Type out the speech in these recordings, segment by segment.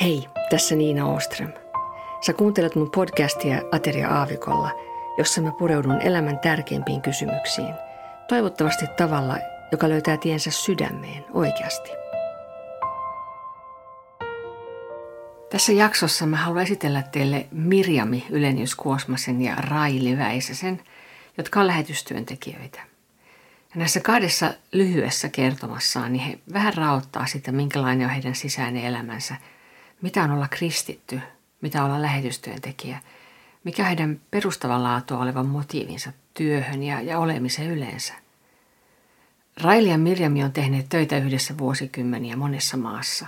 Hei, tässä Niina Oström. Sä kuuntelet mun podcastia Ateria Aavikolla, jossa mä pureudun elämän tärkeimpiin kysymyksiin. Toivottavasti tavalla, joka löytää tiensä sydämeen oikeasti. Tässä jaksossa mä haluan esitellä teille Mirjami Ylenius-Kuosmasen ja Raili Väisäsen, jotka on lähetystyöntekijöitä. Ja näissä kahdessa lyhyessä kertomassaan niin he vähän raottaa sitä, minkälainen on heidän sisäinen elämänsä, mitä on olla kristitty, mitä olla lähetystyöntekijä, mikä on heidän perustavanlaatua olevan motiivinsa työhön ja olemiseen yleensä. Raili ja Mirjami on tehneet töitä yhdessä vuosikymmeniä monessa maassa.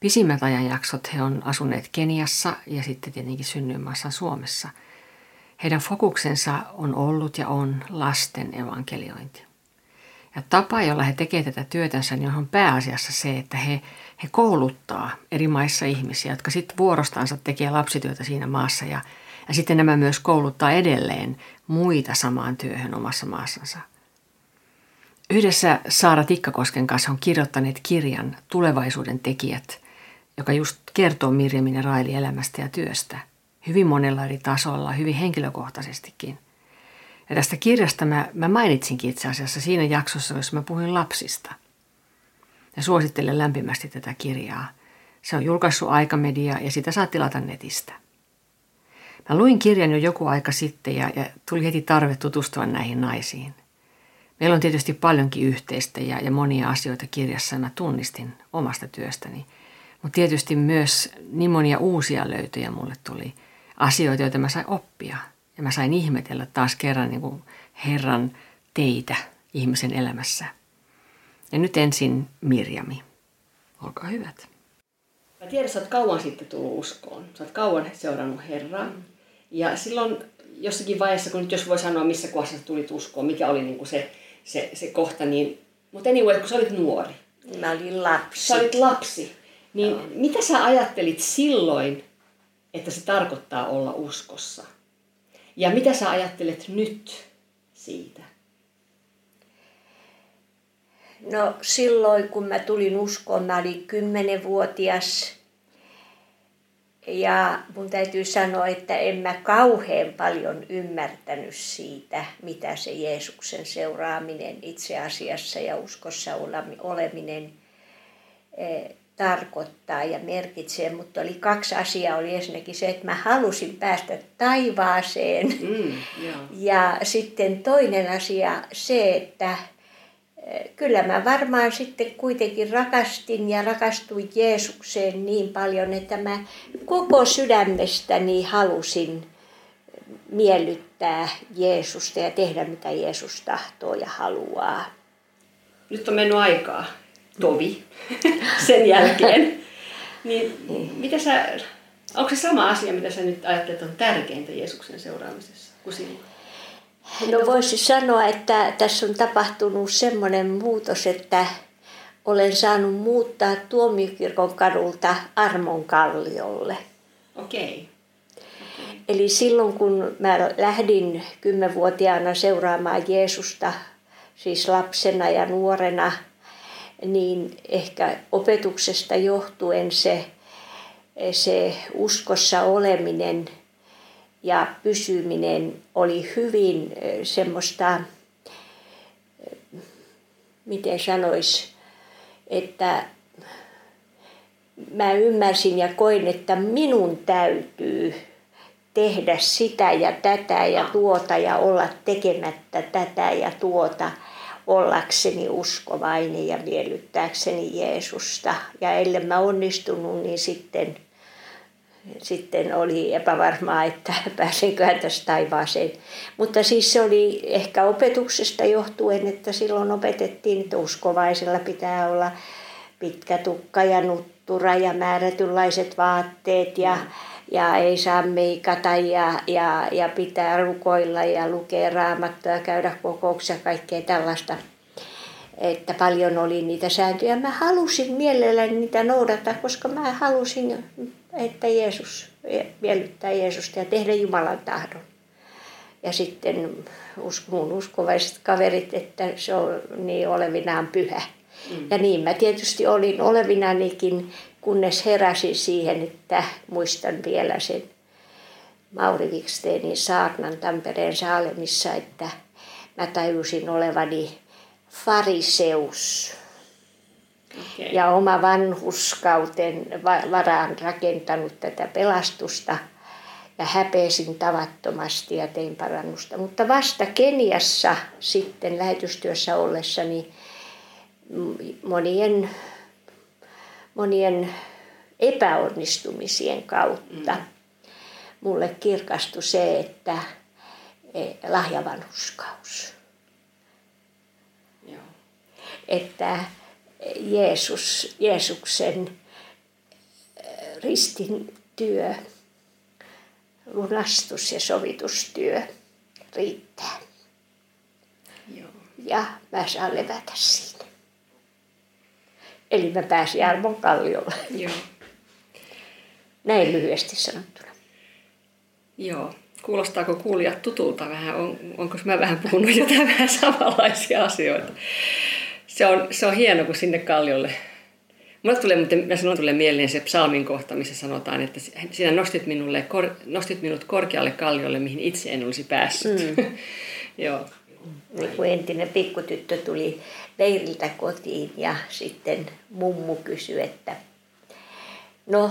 Pisimmät ajanjaksot he on asuneet Keniassa ja sitten tietenkin synnyinmaassa Suomessa. Heidän fokuksensa on ollut ja on lasten evankeliointi. Ja tapa, jolla he tekevät tätä työtänsä, niin on pääasiassa se, että he kouluttaa eri maissa ihmisiä, jotka sitten vuorostansa tekee lapsityötä siinä maassa. Ja sitten nämä myös kouluttaa edelleen muita samaan työhön omassa maassansa. Yhdessä Saara Tikkakosken kanssa on kirjoittaneet kirjan Tulevaisuuden tekijät, joka just kertoo Mirjamin ja Railin elämästä ja työstä. Hyvin monella eri tasolla, hyvin henkilökohtaisestikin. Ja tästä kirjasta mä mainitsinkin itse asiassa siinä jaksossa, jossa mä puhuin lapsista. Ja suosittelen lämpimästi tätä kirjaa. Se on julkaissut Aikamedia ja sitä saa tilata netistä. Mä luin kirjan jo joku aika sitten ja tuli heti tarve tutustua näihin naisiin. Meillä on tietysti paljonkin yhteistä ja monia asioita kirjassa mä tunnistin omasta työstäni. Mutta tietysti myös niin monia uusia löytöjä mulle tuli. Asioita, joita mä sain oppia. Ja mä sain ihmetellä taas kerran niin kuin Herran teitä ihmisen elämässä. Ja nyt ensin Mirjami. Olkaa hyvät. Mä tiedän, sä oot kauan sitten tullut uskoon. Sä oot kauan seurannut Herraa. Ja silloin jossakin vaiheessa, kun nyt jos voi sanoa, missä kohdassa sä tulit uskoon, mikä oli niin kuin se kohta, niin... Mutta anyway, kun sä olit nuori. Mä olin lapsi. Sä olit lapsi. Niin joo. Mitä sä ajattelit silloin, että se tarkoittaa olla uskossa? Ja mitä sä ajattelet nyt siitä? No silloin, kun mä tulin uskoon, mä olin 10-vuotias. Ja mun täytyy sanoa, että en mä kauhean paljon ymmärtänyt siitä, mitä se Jeesuksen seuraaminen itse asiassa ja uskossa oleminen tarkoittaa ja merkitsee, mutta oli kaksi asiaa. Oli ensinnäkin se, että mä halusin päästä taivaaseen. Ja sitten toinen asia se, että kyllä mä varmaan sitten kuitenkin rakastin ja rakastuin Jeesukseen niin paljon, että mä koko sydämestäni halusin miellyttää Jeesusta ja tehdä mitä Jeesus tahtoo ja haluaa. Nyt on mennyt aikaa. Tovi sen jälkeen. Niin. Mitä sä, onko se sama asia, mitä sä nyt ajattelet on tärkeintä Jeesuksen seuraamisessa kuin silloin? No voisi sanoa, että tässä on tapahtunut semmoinen muutos, että olen saanut muuttaa Tuomiokirkon kadulta Armon kalliolle. Okei. Eli silloin kun mä lähdin 10-vuotiaana seuraamaan Jeesusta, siis lapsena ja nuorena, niin ehkä opetuksesta johtuen se uskossa oleminen ja pysyminen oli hyvin semmoista, miten sanoisi, että mä ymmärsin ja koin, että minun täytyy tehdä sitä ja tätä ja tuota ja olla tekemättä tätä ja tuota. Ollakseni uskovainen ja miellyttääkseni Jeesusta. Ja ellen mä onnistunut, niin sitten oli epävarmaa, että pääsenköhän tästä taivaaseen. Mutta siis se oli ehkä opetuksesta johtuen, että silloin opetettiin, että uskovaisella pitää olla pitkä tukka ja nuttura ja määrätynlaiset vaatteet ja ei saa meikata ja pitää rukoilla ja lukea raamattua ja käydä kokouksia ja kaikkea tällaista. Että paljon oli niitä sääntöjä. Mä halusin mielelläni niitä noudattaa, koska mä halusin, että Jeesus miellyttää Jeesusta ja tehdä Jumalan tahdon. Ja sitten mun uskovaiset kaverit, että se on niin olevinaan pyhä. Ja niin mä tietysti olin olevinanikin, kunnes heräsin siihen, että muistan vielä sen Mauri Vikstenin saarnan Tampereen Saalemissa, että mä tajusin olevani fariseus. Okay. Ja oma vanhuskauten varaan rakentanut tätä pelastusta ja häpesin tavattomasti ja tein parannusta. Mutta vasta Keniassa sitten lähetystyössä ollessani monien epäonnistumisien kautta mulle kirkastui se, että lahjavanhuskaus. Joo. Että Jeesuksen ristin työ, lunastus- ja sovitustyö riittää. Joo. Ja mä saan levätä siinä. Eli mä pääsin armon kalliolle. Joo. Näin lyhyesti sanottuna. Joo. Kuulostaako kuulijat tutulta vähän? Onko mä vähän puhunut jotain vähän samanlaisia asioita? Se on hieno, kun sinne kalliolle. Mulle tulee, tulee mieleen se psalmin kohta, missä sanotaan, että sinä nostit minut korkealle kalliolle, mihin itse en olisi päässyt. Joo. Niin kuin entinen pikkutyttö tuli leiriltä kotiin ja sitten mummu kysyi, että no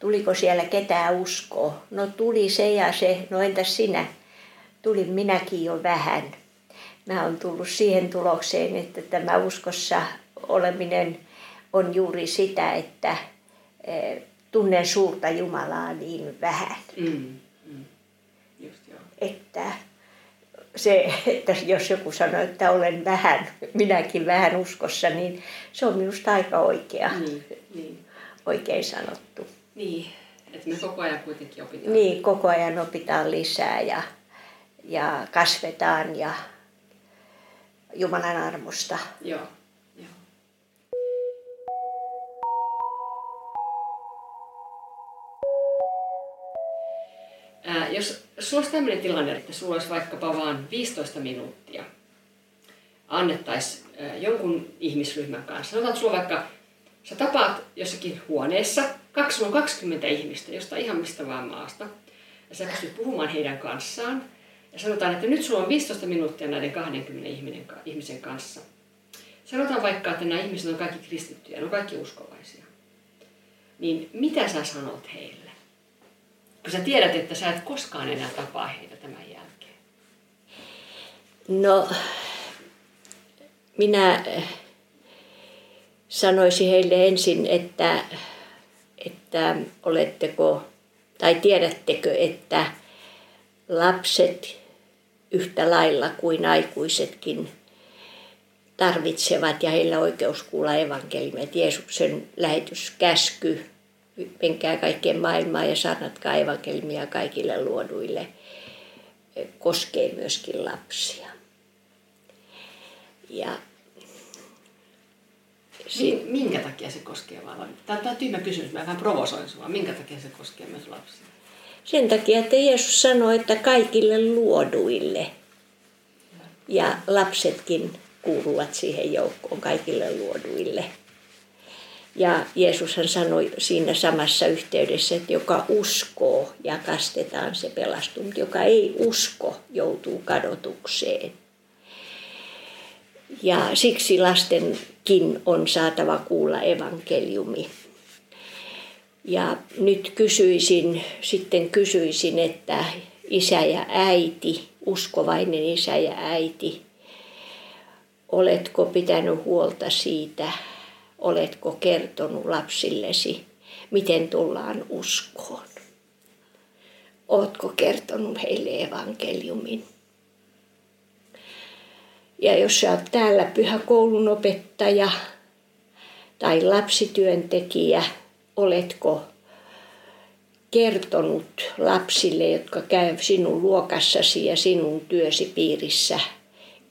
tuliko siellä ketään uskoa? No tuli se ja se, no entäs sinä? Tulin minäkin jo vähän. Mä oon tullut siihen tulokseen, että tämä uskossa oleminen on juuri sitä, että tunnen suurta Jumalaa niin vähän. Just joo. Että se, että jos joku sanoo, että olen vähän, minäkin vähän uskossa, niin se on minusta aika oikein sanottu. Niin, että me koko ajan kuitenkin opitaan. Niin, koko ajan opitaan lisää ja kasvetaan ja Jumalan armosta. Joo. Joo. Jos sulla olisi tämmöinen tilanne, että sulla olisi vaikkapa vaan 15 minuuttia, annettaisiin jonkun ihmisryhmän kanssa. Sanotaan, että sulla vaikka, sä tapaat jossakin huoneessa, sulla on 20 ihmistä, josta ihan mistä vaan maasta, ja sä pystyt puhumaan heidän kanssaan. Ja sanotaan, että nyt sulla on 15 minuuttia näiden 20 ihmisen kanssa. Sanotaan vaikka, että nämä ihmiset on kaikki kristittyjä, ne on kaikki uskovaisia. Niin mitä sä sanot heille? Kun sä tiedät, että sä et koskaan enää tapaa heitä tämän jälkeen. No, minä sanoisin heille ensin, että oletteko tai tiedättekö, että lapset yhtä lailla kuin aikuisetkin tarvitsevat ja heillä oikeus kuulla evankeliumia. Että Jeesuksen lähetyskäsky, menkää kaikkeen maailmaan ja saarnatkaa evankeliumia kaikille luoduille, koskee myöskin lapsia. Ja minkä takia se koskee vain lapsia? Tämä on tyhmä kysymys, mä vähän provosoin sinua. Minkä takia se koskee myös lapsia? Sen takia, että Jeesus sanoi, että kaikille luoduille. Ja lapsetkin kuuluvat siihen joukkoon, kaikille luoduille. Ja Jeesushan sanoi siinä samassa yhteydessä, että joka uskoo ja kastetaan, se pelastuu. Mutta joka ei usko, joutuu kadotukseen. Ja siksi lastenkin on saatava kuulla evankeliumi. Ja nyt kysyisin, että isä ja äiti, uskovainen isä ja äiti, oletko pitänyt huolta siitä, oletko kertonut lapsillesi, miten tullaan uskoon? Oletko kertonut heille evankeliumin? Ja jos sä oot täällä pyhäkoulun opettaja tai lapsityöntekijä, oletko kertonut lapsille, jotka käyvät sinun luokassasi ja sinun työsi piirissä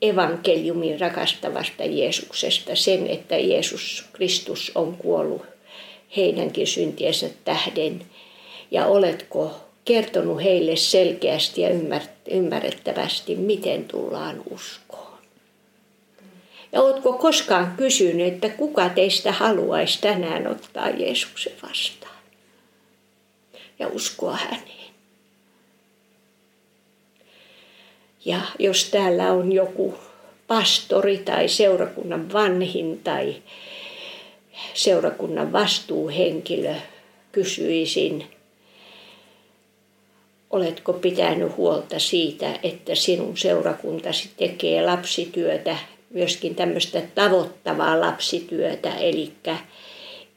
evankeliumin rakastavasta Jeesuksesta, sen, että Jeesus Kristus on kuollut heidänkin syntiensä tähden? Ja oletko kertonut heille selkeästi ja ymmärrettävästi, miten tullaan uskoon? Ja oletko koskaan kysynyt, että kuka teistä haluaisi tänään ottaa Jeesuksen vastaan ja uskoa häneen? Ja jos täällä on joku pastori tai seurakunnan vanhin tai seurakunnan vastuuhenkilö, kysyisin, oletko pitänyt huolta siitä, että sinun seurakuntasi tekee lapsityötä, myöskin tämmöistä tavoittavaa lapsityötä, eli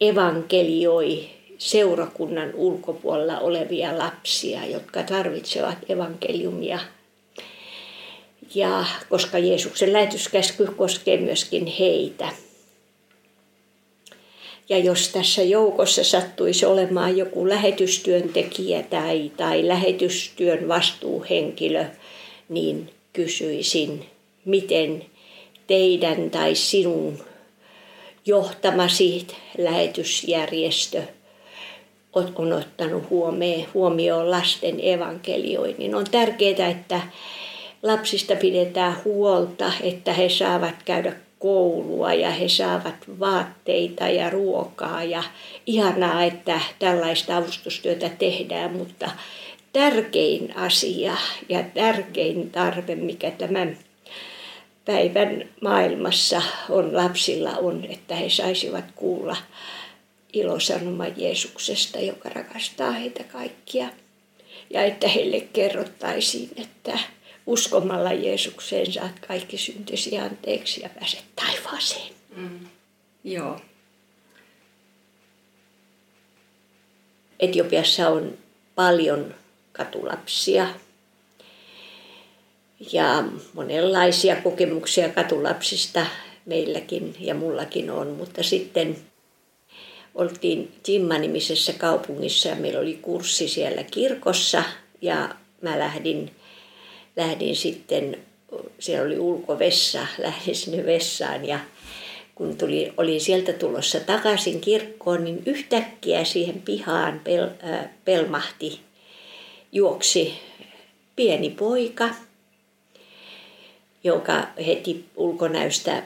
evankelioi seurakunnan ulkopuolella olevia lapsia, jotka tarvitsevat evankeliumia. Ja koska Jeesuksen lähetyskäsky koskee myöskin heitä. Ja jos tässä joukossa sattuisi olemaan joku lähetystyöntekijä tai lähetystyön vastuuhenkilö, niin kysyisin, miten teidän tai sinun johtamasi lähetysjärjestö on ottanut huomioon lasten evankelioinnin. On tärkeää, että lapsista pidetään huolta, että he saavat käydä koulua ja he saavat vaatteita ja ruokaa. Ja ihanaa, että tällaista avustustyötä tehdään, mutta tärkein asia ja tärkein tarve, mikä tämän päivän maailmassa on lapsilla, on, että he saisivat kuulla ilosanoman Jeesuksesta, joka rakastaa heitä kaikkia. Ja että heille kerrottaisiin, että uskomalla Jeesukseen saat kaikki syntisi anteeksi ja pääset taivaaseen. Joo. Etiopiassa on paljon katulapsia ja monenlaisia kokemuksia katulapsista meilläkin ja mullakin on. Mutta sitten oltiin Jimma-nimisessä kaupungissa ja meillä oli kurssi siellä kirkossa ja mä lähdin sitten, siellä oli ulkovessa, lähdin sinne vessaan ja kun olin sieltä tulossa takaisin kirkkoon, niin yhtäkkiä siihen pihaan pelmahti, juoksi pieni poika, joka heti ulkonäöstä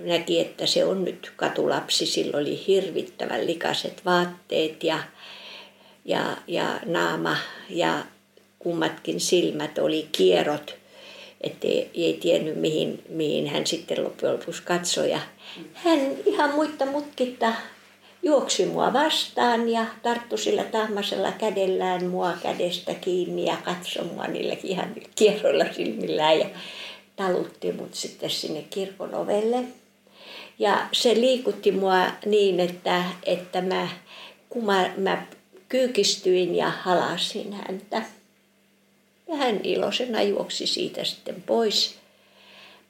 näki, että se on nyt katulapsi. Sillä oli hirvittävän likaiset vaatteet ja naama ja kummatkin silmät oli kierrot, ettei tiennyt mihin hän sitten loppujen lopuksi katsoi. Ja hän ihan muitta mutkitta juoksi mua vastaan ja tarttui sillä tahmasella kädellään mua kädestä kiinni ja katsoi mua niillä ihan kierroilla silmillään ja talutti mut sitten sinne kirkon ovelle. Ja se liikutti mua niin, että mä kyykistyin ja halasin häntä. Ja hän iloisena juoksi siitä sitten pois.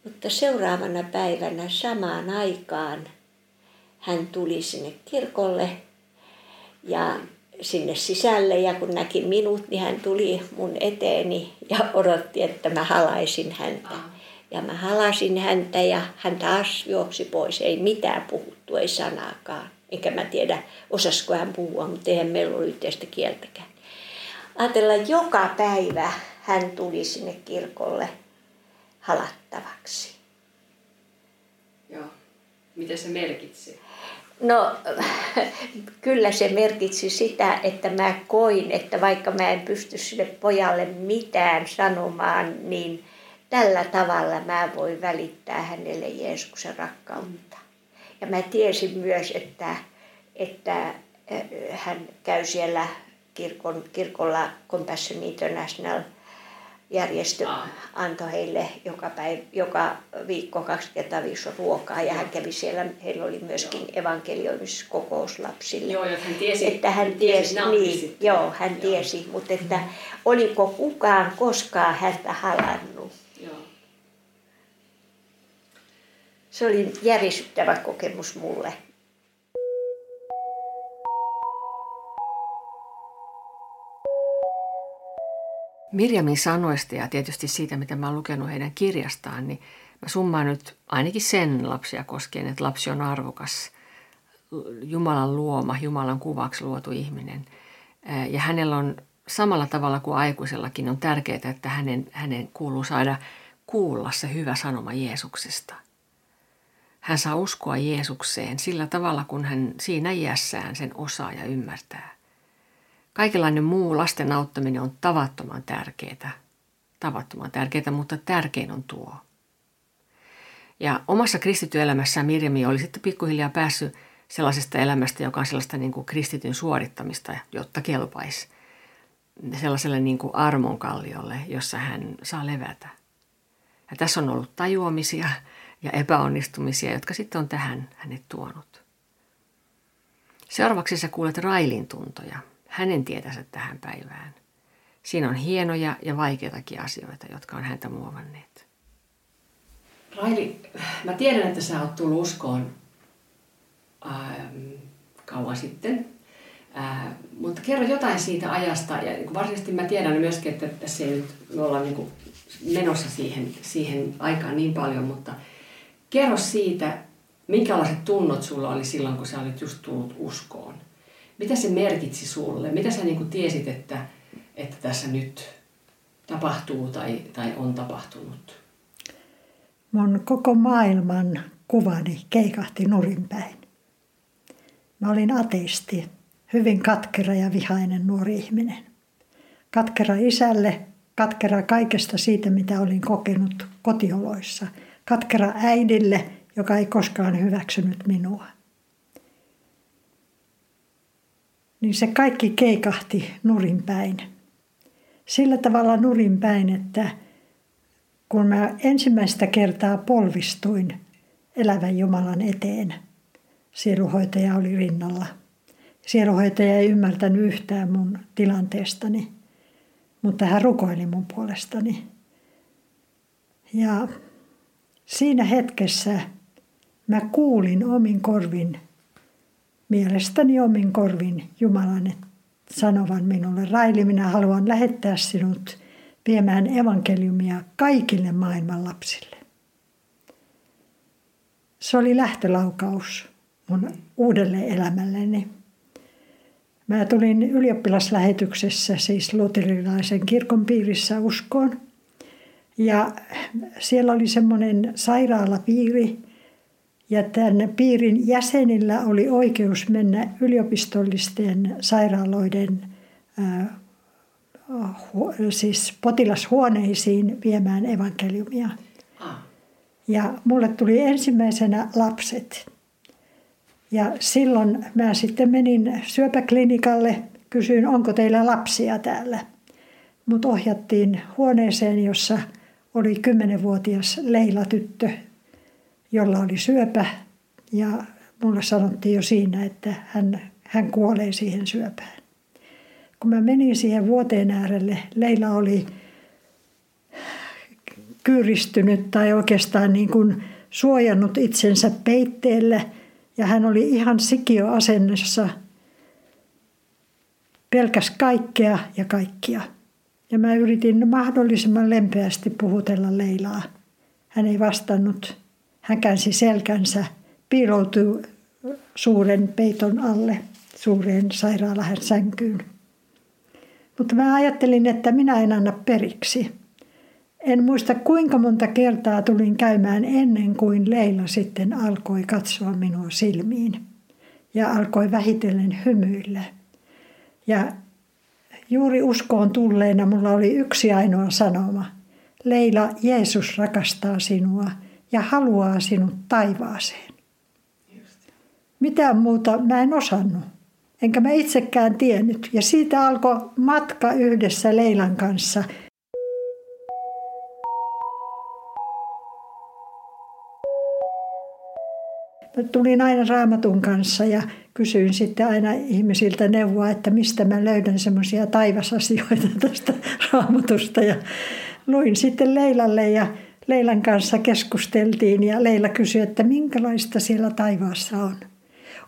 Mutta seuraavana päivänä samaan aikaan hän tuli sinne kirkolle ja sinne sisälle. Ja kun näki minut, niin hän tuli mun eteeni ja odotti, että mä halaisin häntä. Ja mä halasin häntä ja hän taas juoksi pois. Ei mitään puhuttu, ei sanaakaan. Enkä mä tiedä, osasko hän puhua, mutta eihän meillä ollut yhteistä kieltäkään. Ajatellaan, joka päivä hän tuli sinne kirkolle halattavaksi. Joo. Mitä se merkitsi? No, kyllä se merkitsi sitä, että mä koin, että vaikka mä en pysty sille pojalle mitään sanomaan, niin tällä tavalla mä voin välittää hänelle Jeesuksen rakkautta. Ja mä tiesin myös, että hän käy siellä kirkolla Compassion International järjestö antoi heille joka viikko 2 kertaa 5 ruokaa ja hän kävi siellä, heillä oli myöskin evankelioimiskokous lapsille. Joo, että hän tiesi, mutta että oliko kukaan koskaan häntä halannut. Joo. Se oli järisyttävä kokemus mulle. Mirjamin sanoista ja tietysti siitä, mitä mä oon lukenut heidän kirjastaan, niin mä summaan nyt ainakin sen lapsia koskien, että lapsi on arvokas, Jumalan luoma, Jumalan kuvaksi luotu ihminen. Ja hänellä on samalla tavalla kuin aikuisellakin on tärkeää, että hänen kuuluu saada kuulla se hyvä sanoma Jeesuksesta. Hän saa uskoa Jeesukseen sillä tavalla, kun hän siinä iässään sen osaa ja ymmärtää. Kaikenlainen muu lasten auttaminen on tavattoman tärkeää. Tavattoman tärkeää, mutta tärkein on tuo. Ja omassa kristityöelämässään Mirjami oli sitten pikkuhiljaa päässyt sellaisesta elämästä, joka on sellaista niin kuin kristityn suorittamista, jotta kelpaisi. Sellaiselle niin kuin armonkalliolle, jossa hän saa levätä. Ja tässä on ollut tajuamisia ja epäonnistumisia, jotka sitten on tähän hänet tuonut. Seuraavaksi sä kuulet Railin tuntoja, hänen tietänsä tähän päivään. Siinä on hienoja ja vaikeitakin asioita, jotka on häntä muovanneet. Raili, mä tiedän, että sä oot tullut uskoon kauan sitten. Mutta kerro jotain siitä ajasta, ja niin varsinaisesti mä tiedän myöskin, että tässä ei nyt me ollaan niin menossa siihen aikaan niin paljon, mutta kerro siitä, minkälaiset tunnot sulla oli silloin, kun sä olit just tullut uskoon. Mitä se merkitsi sulle? Mitä sä niin tiesit, että tässä nyt tapahtuu tai on tapahtunut? Mun koko maailman kuvani keikahti nurinpäin. Mä olin ateisti. Hyvin katkera ja vihainen nuori ihminen. Katkera isälle, katkera kaikesta siitä, mitä olin kokenut kotioloissa. Katkera äidille, joka ei koskaan hyväksynyt minua. Niin se kaikki keikahti nurinpäin. Sillä tavalla nurinpäin, että kun mä ensimmäistä kertaa polvistuin elävän Jumalan eteen, sielunhoitaja oli rinnalla. Sielunhoitaja ei ymmärtänyt yhtään mun tilanteestani, mutta hän rukoili mun puolestani. Ja siinä hetkessä mä kuulin mielestäni omin korvin Jumalan sanovan minulle, Raili, minä haluan lähettää sinut viemään evankeliumia kaikille maailman lapsille. Se oli lähtölaukaus mun uudelle elämälleni. Mä tulin ylioppilaslähetyksessä, siis luterilaisen kirkon piirissä uskoon. Ja siellä oli semmoinen sairaalapiiri. Ja tämän piirin jäsenillä oli oikeus mennä yliopistollisten sairaaloiden siis potilashuoneisiin viemään evankeliumia. Ja mulle tuli ensimmäisenä lapset. Ja silloin mä sitten menin syöpäklinikalle, kysyin, onko teillä lapsia täällä. Mut ohjattiin huoneeseen, jossa oli 10-vuotias Leila-tyttö, jolla oli syöpä. Ja mulle sanottiin jo siinä, että hän kuolee siihen syöpään. Kun mä menin siihen vuoteen äärelle, Leila oli kyyristynyt tai oikeastaan niin kuin suojannut itsensä peitteellä. Ja hän oli ihan sikiöasennossa, pelkäs kaikkea ja kaikkia. Ja mä yritin mahdollisimman lempeästi puhutella Leilaa. Hän ei vastannut. Hän käänsi selkänsä, piiloutui suuren peiton alle, suureen sairaalan sänkyyn. Mutta mä ajattelin, että minä en anna periksi. En muista, kuinka monta kertaa tulin käymään ennen kuin Leila sitten alkoi katsoa minua silmiin ja alkoi vähitellen hymyillä. Ja juuri uskoon tulleena mulla oli yksi ainoa sanoma. Leila, Jeesus rakastaa sinua ja haluaa sinut taivaaseen. Mitään muuta mä en osannut, enkä mä itsekään tiennyt. Ja siitä alkoi matka yhdessä Leilan kanssa. Tulin aina Raamatun kanssa ja kysyin sitten aina ihmisiltä neuvoa, että mistä mä löydän semmoisia taivasasioita tästä Raamatusta. Ja luin sitten Leilalle ja Leilan kanssa keskusteltiin ja Leila kysyi, että minkälaista siellä taivaassa on.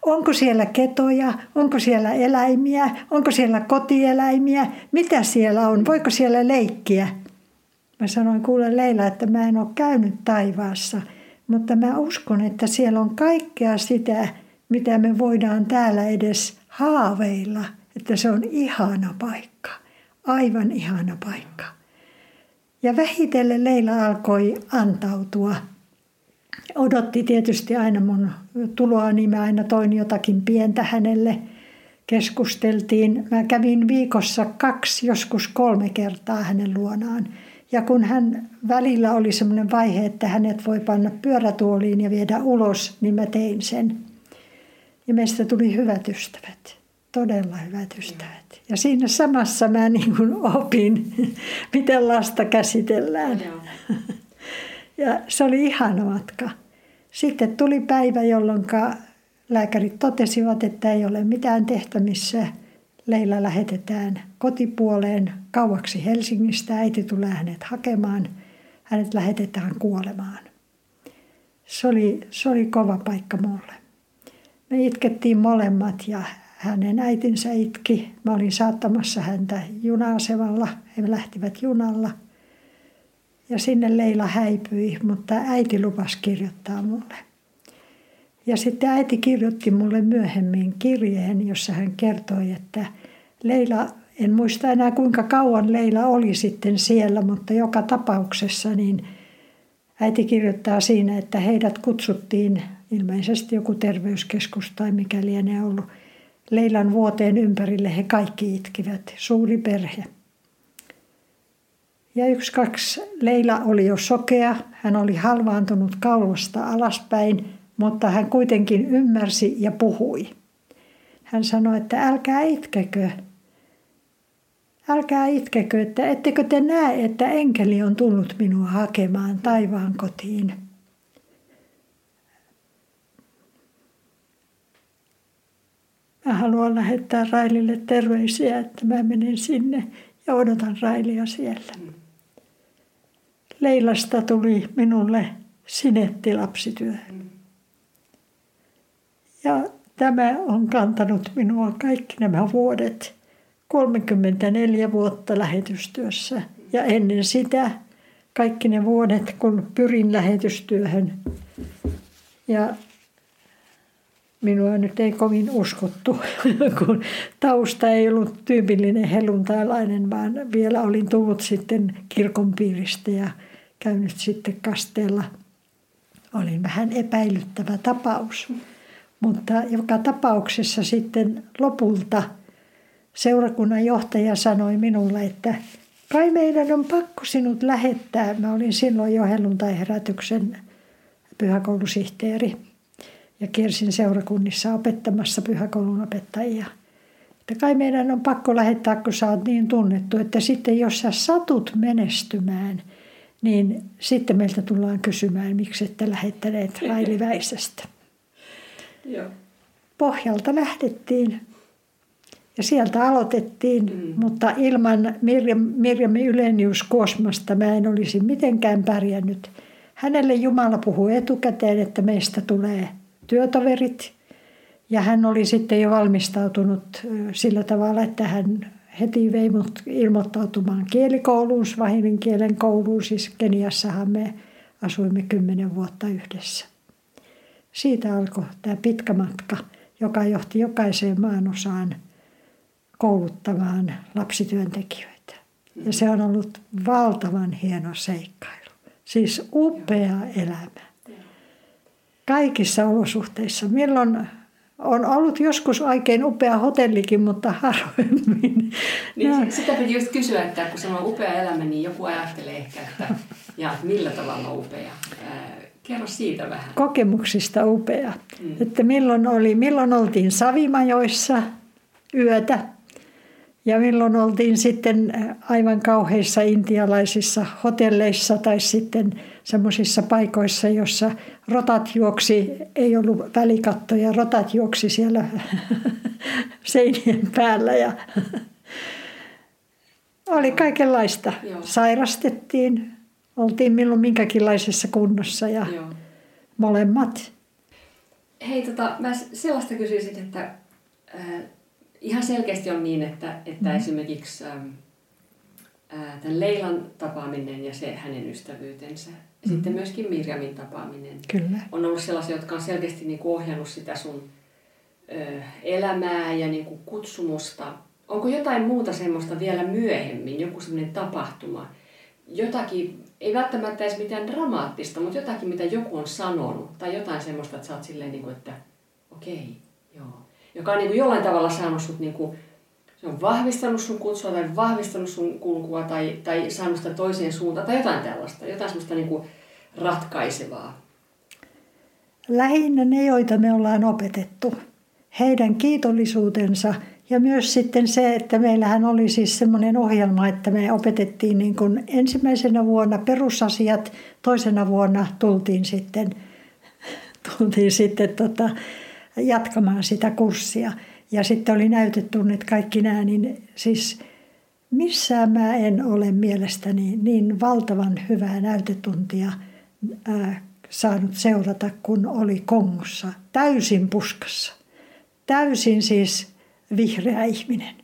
Onko siellä ketoja? Onko siellä eläimiä? Onko siellä kotieläimiä? Mitä siellä on? Voiko siellä leikkiä? Mä sanoin, kuule Leila, että mä en ole käynyt taivaassa. Mutta mä uskon, että siellä on kaikkea sitä, mitä me voidaan täällä edes haaveilla. Että se on ihana paikka. Aivan ihana paikka. Ja vähitellen Leila alkoi antautua odotti tietysti aina mun tuloa, niin mä aina toin jotakin pientä hänelle. Keskusteltiin. Mä kävin viikossa 2, joskus 3 kertaa hänen luonaan. Ja kun hän välillä oli semmoinen vaihe, että hänet voi panna pyörätuoliin ja viedä ulos, niin mä tein sen. Ja meistä tuli hyvät ystävät, todella hyvät ystävät. Ja siinä samassa mä niin kuin opin, miten lasta käsitellään. Ja se oli ihana matka. Sitten tuli päivä, jolloin lääkärit totesivat, että ei ole mitään tehtävissä. Leila lähetetään kotipuoleen kauaksi Helsingistä. Äiti tulee hänet hakemaan. Hänet lähetetään kuolemaan. Se oli kova paikka mulle. Me itkettiin molemmat ja hänen äitinsä itki. Mä olin saattamassa häntä juna-asemalla. He lähtivät junalla. Ja sinne Leila häipyi, mutta äiti lupasi kirjoittaa mulle. Ja sitten äiti kirjoitti mulle myöhemmin kirjeen, jossa hän kertoi, että Leila, en muista enää kuinka kauan Leila oli sitten siellä, mutta joka tapauksessa niin äiti kirjoittaa siinä, että heidät kutsuttiin, ilmeisesti joku terveyskeskus tai mikä lienee ollut, Leilan vuoteen ympärille he kaikki itkivät, suuri perhe. Ja 1-2 Leila oli jo sokea, hän oli halvaantunut kaulasta alaspäin, mutta hän kuitenkin ymmärsi ja puhui. Hän sanoi, että älkää itkekö, että ettekö te näe, että enkeli on tullut minua hakemaan taivaan kotiin. Mä haluan lähettää Railille terveisiä, että mä menen sinne ja odotan Railia siellä. Leilasta tuli minulle sinetti lapsityöhön. Ja tämä on kantanut minua kaikki nämä vuodet, 34 vuotta lähetystyössä. Ja ennen sitä kaikki ne vuodet, kun pyrin lähetystyöhön. Ja minua nyt ei kovin uskottu, kun tausta ei ollut tyypillinen helluntailainen, vaan vielä olin tullut sitten kirkon piiristä ja käynyt sitten kasteella. Olin vähän epäilyttävä tapaus. Mutta joka tapauksessa sitten lopulta seurakunnan johtaja sanoi minulle, että kai meidän on pakko sinut lähettää. Mä olin silloin jo helluntaiherätyksen pyhäkoulusihteeri ja kiersin seurakunnissa opettamassa pyhäkoulun opettajia. Että kai meidän on pakko lähettää, kun sä oot niin tunnettu, että sitten jos sä satut menestymään, niin sitten meiltä tullaan kysymään, miksi ette lähettäneet Raili Väisästä. Joo. Pohjalta lähdettiin ja sieltä aloitettiin, mutta ilman Mirjami Ylenius-Kuosmasta mä en olisi mitenkään pärjännyt. Hänelle Jumala puhui etukäteen, että meistä tulee työtoverit ja hän oli sitten jo valmistautunut sillä tavalla, että hän heti vei mut ilmoittautumaan kielikouluun, swahilin kielen kouluun, siis Keniassahan me asuimme 10 vuotta yhdessä. Siitä alkoi tämä pitkä matka, joka johti jokaiseen maanosaan kouluttamaan lapsityöntekijöitä. Ja se on ollut valtavan hieno seikkailu. Siis upea elämä. Kaikissa olosuhteissa. Milloin on ollut joskus oikein upea hotellikin, mutta harvemmin. Niin, sitä piti just kysyä, että kun se on upea elämä, niin joku ajattelee ehkä, että ja millä tavalla upea. Kerro siitä vähän. Kokemuksista upea. Että milloin oltiin savimajoissa yötä ja milloin oltiin sitten aivan kauheissa intialaisissa hotelleissa tai sitten semmoisissa paikoissa, jossa rotat juoksi, ei ollut välikattoja, rotat juoksi siellä seinien päällä ja oli kaikenlaista. Joo. Sairastettiin. Oltiin milloin minkäkinlaisessa kunnossa ja joo, molemmat. Hei, mä sellaista kysyisin, että ihan selkeästi on niin, että esimerkiksi tämän Leilan tapaaminen ja se hänen ystävyytensä, ja sitten myöskin Mirjamin tapaaminen, kyllä, on ollut sellaisia, jotka on selkeästi niin kuin ohjannut sitä sun elämää ja niin kuin kutsumusta. Onko jotain muuta semmoista vielä myöhemmin, joku semmoinen tapahtuma, jotakin, ei välttämättä edes mitään dramaattista, mutta jotakin, mitä joku on sanonut. Tai jotain semmoista, että sä oot silleen, että okei, joo. Joka on jollain tavalla saanut sut, se on vahvistanut sun kutsua tai vahvistanut sun kulkua tai saanut sitä toiseen suuntaan tai jotain tällaista. Jotain semmoista ratkaisevaa. Lähinnä ne, joita me ollaan opetettu. Heidän kiitollisuutensa ja myös sitten se, että meillähän oli siis semmoinen ohjelma, että me opetettiin ensimmäisenä vuonna perusasiat, toisena vuonna tultiin sitten jatkamaan sitä kurssia. Ja sitten oli näytetunnet kaikki nämä, niin siis missään mä en ole mielestäni niin valtavan hyvää näytetuntia saanut seurata, kun oli Kongossa. Täysin puskassa. Täysin siis vihreä ihminen.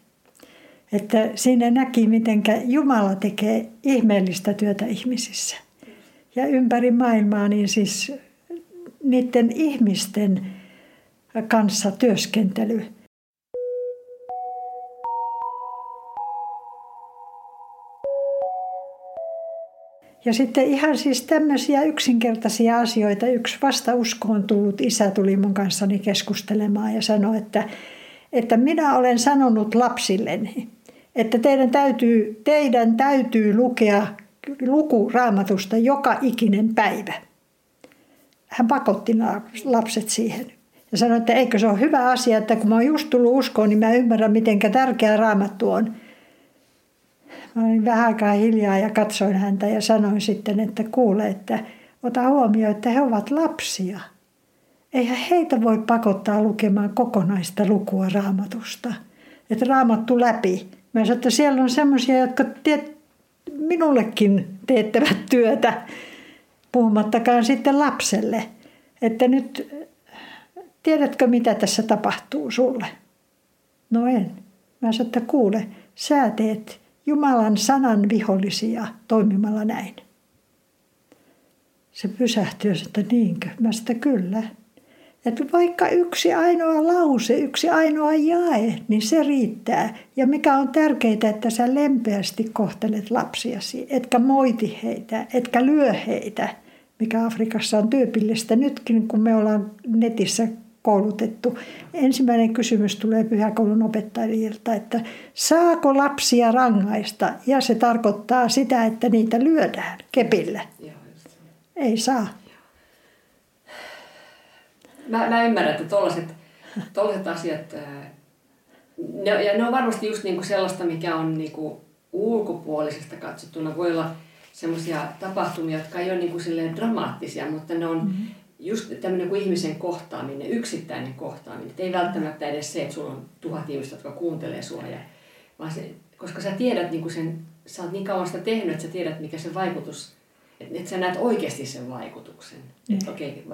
Että siinä näki, miten Jumala tekee ihmeellistä työtä ihmisissä. Ja ympäri maailmaa, niin siis niiden ihmisten kanssa työskentely. Ja sitten ihan siis tämmöisiä yksinkertaisia asioita. Yksi vasta uskoon tullut isä tuli mun kanssani keskustelemaan ja sanoi, että minä olen sanonut lapsilleni, että teidän täytyy lukea luku Raamatusta joka ikinen päivä. Hän pakotti lapset siihen ja sanoi, että eikö se ole hyvä asia, että kun mä oon just tullut uskoon, niin mä ymmärrän, miten tärkeä Raamattu on. Mä olin vähän aikaa hiljaa ja katsoin häntä ja sanoin sitten, että kuule, että ota huomioon, että he ovat lapsia. Eihän heitä voi pakottaa lukemaan kokonaista lukua Raamatusta. Että Raamattu läpi. Mä sanoin, että siellä on semmoisia, jotka minullekin teettävät työtä, puhumattakaan sitten lapselle. Että nyt, tiedätkö mitä tässä tapahtuu sulle? No en. Mä sanoin, että kuule, sä teet Jumalan sanan vihollisia toimimalla näin. Se pysähtyi ja sanoi, että niinkö? Mä sitä kyllä. Että vaikka yksi ainoa lause, yksi ainoa jae, niin se riittää. Ja mikä on tärkeää, että sä lempeästi kohtelet lapsiasi, etkä moiti heitä, etkä lyö heitä, mikä Afrikassa on tyypillistä nytkin, kun me ollaan netissä koulutettu. Ensimmäinen kysymys tulee pyhäkoulun opettajilta, että saako lapsia rangaista? Ja se tarkoittaa sitä, että niitä lyödään kepillä. Ei saa. Mä ymmärrän, että tollaiset asiat, ne on varmasti just sellaista, mikä on ulkopuolisesta katsottuna. Voi olla semmoisia tapahtumia, jotka ei ole silleen dramaattisia, mutta ne on just tämmöinen kuin ihmisen kohtaaminen, yksittäinen kohtaaminen. Et ei välttämättä edes se, että sulla on 1000 ihmistä, jotka kuuntelee sua. Vaan se, koska sä tiedät sen, sä oot niin kauan sitä tehnyt, että sä tiedät mikä se vaikutus, että sä näet oikeasti sen vaikutuksen. Mm. Että okei,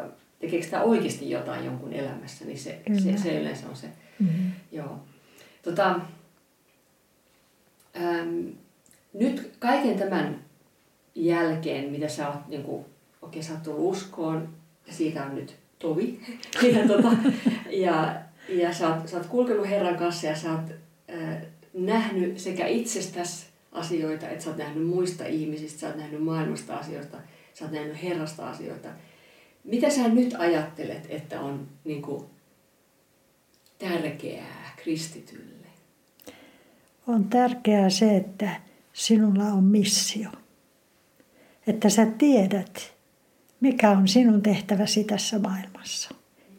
tekeekö tämä oikeasti jotain jonkun elämässä, niin se yleensä on se. Mm-hmm. Joo. Nyt kaiken tämän jälkeen, mitä sä oot, sä oot tullut uskoon, siitä on nyt tovi. Ja sä oot kulkenut Herran kanssa ja sä oot nähnyt sekä itsestäsi asioita, että sä oot nähnyt muista ihmisistä, sä oot nähnyt maailmasta asioita, sä oot nähnyt Herrasta asioita. Mitä sä nyt ajattelet, että on tärkeää kristitylle? On tärkeää se, että sinulla on missio. Että sä tiedät, mikä on sinun tehtäväsi tässä maailmassa.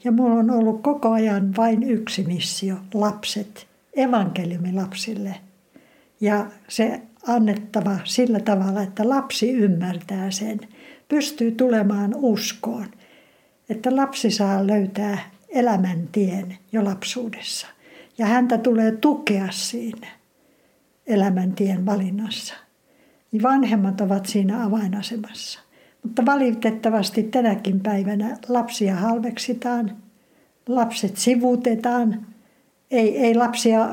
Ja mulla on ollut koko ajan vain yksi missio, lapset, evankeliumi lapsille. Ja se annettava sillä tavalla, että lapsi ymmärtää sen, pystyy tulemaan uskoon, että lapsi saa löytää elämäntien jo lapsuudessa. Ja häntä tulee tukea siinä elämäntien valinnassa. Ja vanhemmat ovat siinä avainasemassa. Mutta valitettavasti tänäkin päivänä lapsia halveksitaan, lapset sivuutetaan. Ei lapsia,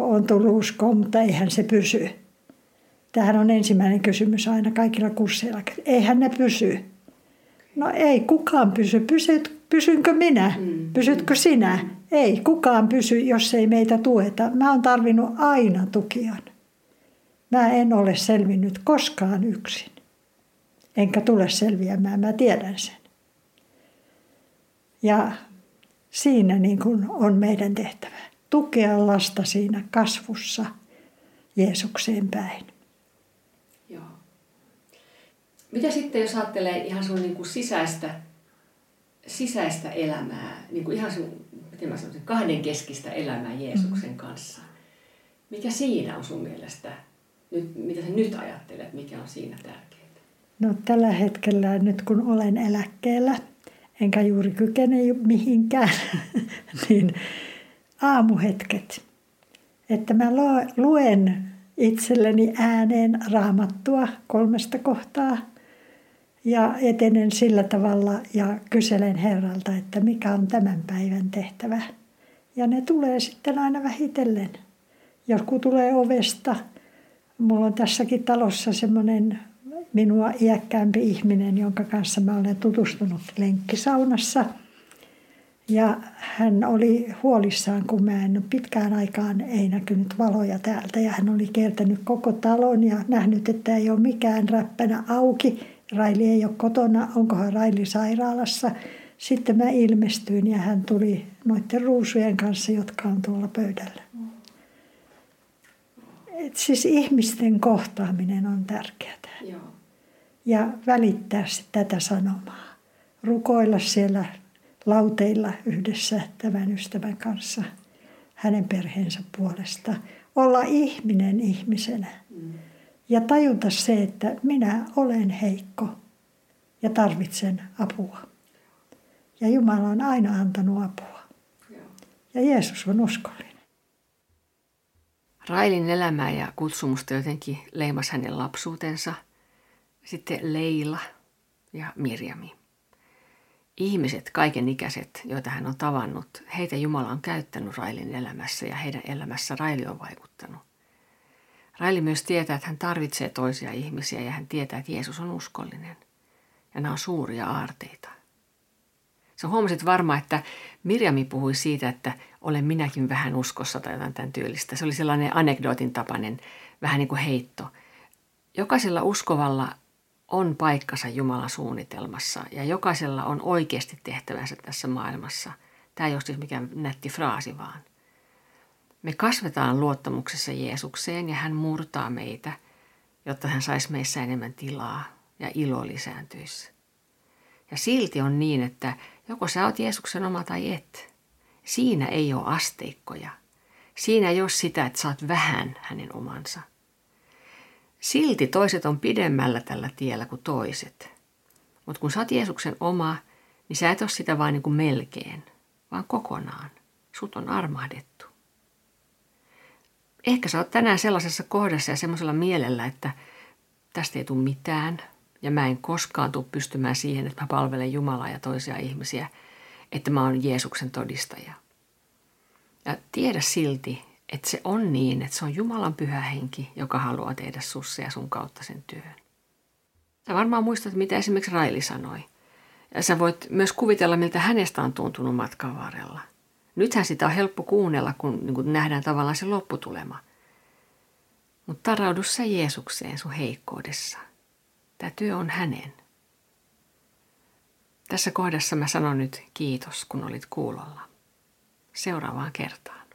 on tullut uskoon, mutta eihän se pysy. Tämähän on ensimmäinen kysymys aina kaikilla kursseilla. Eihän ne pysy. No ei kukaan pysy. Pysynkö minä? Pysytkö sinä? Ei kukaan pysy, jos ei meitä tueta. Mä oon tarvinnut aina tukijan. Mä en ole selvinnyt koskaan yksin. Enkä tule selviämään, mä tiedän sen. Ja siinä niin kuin on meidän tehtävä. Tukea lasta siinä kasvussa Jeesukseen päin. Joo. Mitä sitten, jos ajattelee ihan sun niin kuin sisäistä elämää, niin kuin ihan sun, miten mä sanoisin, kahdenkeskistä elämää Jeesuksen kanssa, mikä siinä on sun mielestä, mitä sä nyt ajattelet, mikä on siinä tärkeää? No tällä hetkellä nyt kun olen eläkkeellä, enkä juuri kykene mihinkään, niin aamuhetket. Että mä luen itselleni ääneen Raamattua 3 kohtaa ja etenen sillä tavalla ja kyselen Herralta, että mikä on tämän päivän tehtävä. Ja ne tulee sitten aina vähitellen. Joku tulee ovesta. Mulla on tässäkin talossa semmoinen minua iäkkäämpi ihminen, jonka kanssa mä olen tutustunut lenkkisaunassa. Ja hän oli huolissaan, kun mä en pitkään aikaan ei näkynyt valoja täältä. Ja hän oli kiertänyt koko talon ja nähnyt, että ei ole mikään räppänä auki. Raili ei ole kotona, onkohan Raili sairaalassa. Sitten mä ilmestyin ja hän tuli noiden ruusujen kanssa, jotka on tuolla pöydällä. Et siis ihmisten kohtaaminen on tärkeää. Joo. Ja välittää tätä sanomaa. Rukoilla siellä lauteilla yhdessä tämän ystävän kanssa, hänen perheensä puolesta. Olla ihminen ihmisenä. Ja tajuta se, että minä olen heikko ja tarvitsen apua. Ja Jumala on aina antanut apua. Ja Jeesus on uskollinen. Railin elämää ja kutsumusta jotenkin leimasi hänen lapsuutensa. Sitten Leila ja Mirjami. Ihmiset, kaikenikäiset, joita hän on tavannut, heitä Jumala on käyttänyt Railin elämässä ja heidän elämässä Raili on vaikuttanut. Raili myös tietää, että hän tarvitsee toisia ihmisiä ja hän tietää, että Jeesus on uskollinen. Ja nämä on suuria aarteita. Sä huomasit varmaan, että Mirjami puhui siitä, että olen minäkin vähän uskossa tai jotain tämän tyylistä. Se oli sellainen anekdootin tapainen vähän niin kuin heitto. Jokaisella uskovalla on paikkansa Jumalan suunnitelmassa ja jokaisella on oikeasti tehtävänsä tässä maailmassa. Tämä ei ole siis mikään nätti fraasi vaan. Me kasvetaan luottamuksessa Jeesukseen ja hän murtaa meitä, jotta hän saisi meissä enemmän tilaa ja ilo lisääntyisi. Ja silti on niin, että joko sä oot Jeesuksen oma tai et. Siinä ei ole asteikkoja. Siinä ei ole sitä, että sä oot vähän hänen omansa. Silti toiset on pidemmällä tällä tiellä kuin toiset. Mutta kun sä oot Jeesuksen oma, niin sä et ole sitä vaan niin kuin melkein, vaan kokonaan. Sut on armahdettu. Ehkä sä oot tänään sellaisessa kohdassa ja semmoisella mielellä, että tästä ei tule mitään. Ja mä en koskaan tule pystymään siihen, että mä palvelen Jumalaa ja toisia ihmisiä, että mä oon Jeesuksen todistaja. Ja tiedä silti, että se on niin, että se on Jumalan pyhä henki, joka haluaa tehdä sussa ja sun kautta sen työn. Sä varmaan muistat, mitä esimerkiksi Raili sanoi. Ja sä voit myös kuvitella, miltä hänestä on tuntunut matkan varrella. Nythän sitä on helppo kuunnella, kun nähdään tavallaan se lopputulema. Mutta taraudu sä Jeesukseen sun heikkoudessa. Tämä työ on hänen. Tässä kohdassa mä sanon nyt kiitos, kun olit kuulolla. Seuraavaan kertaan.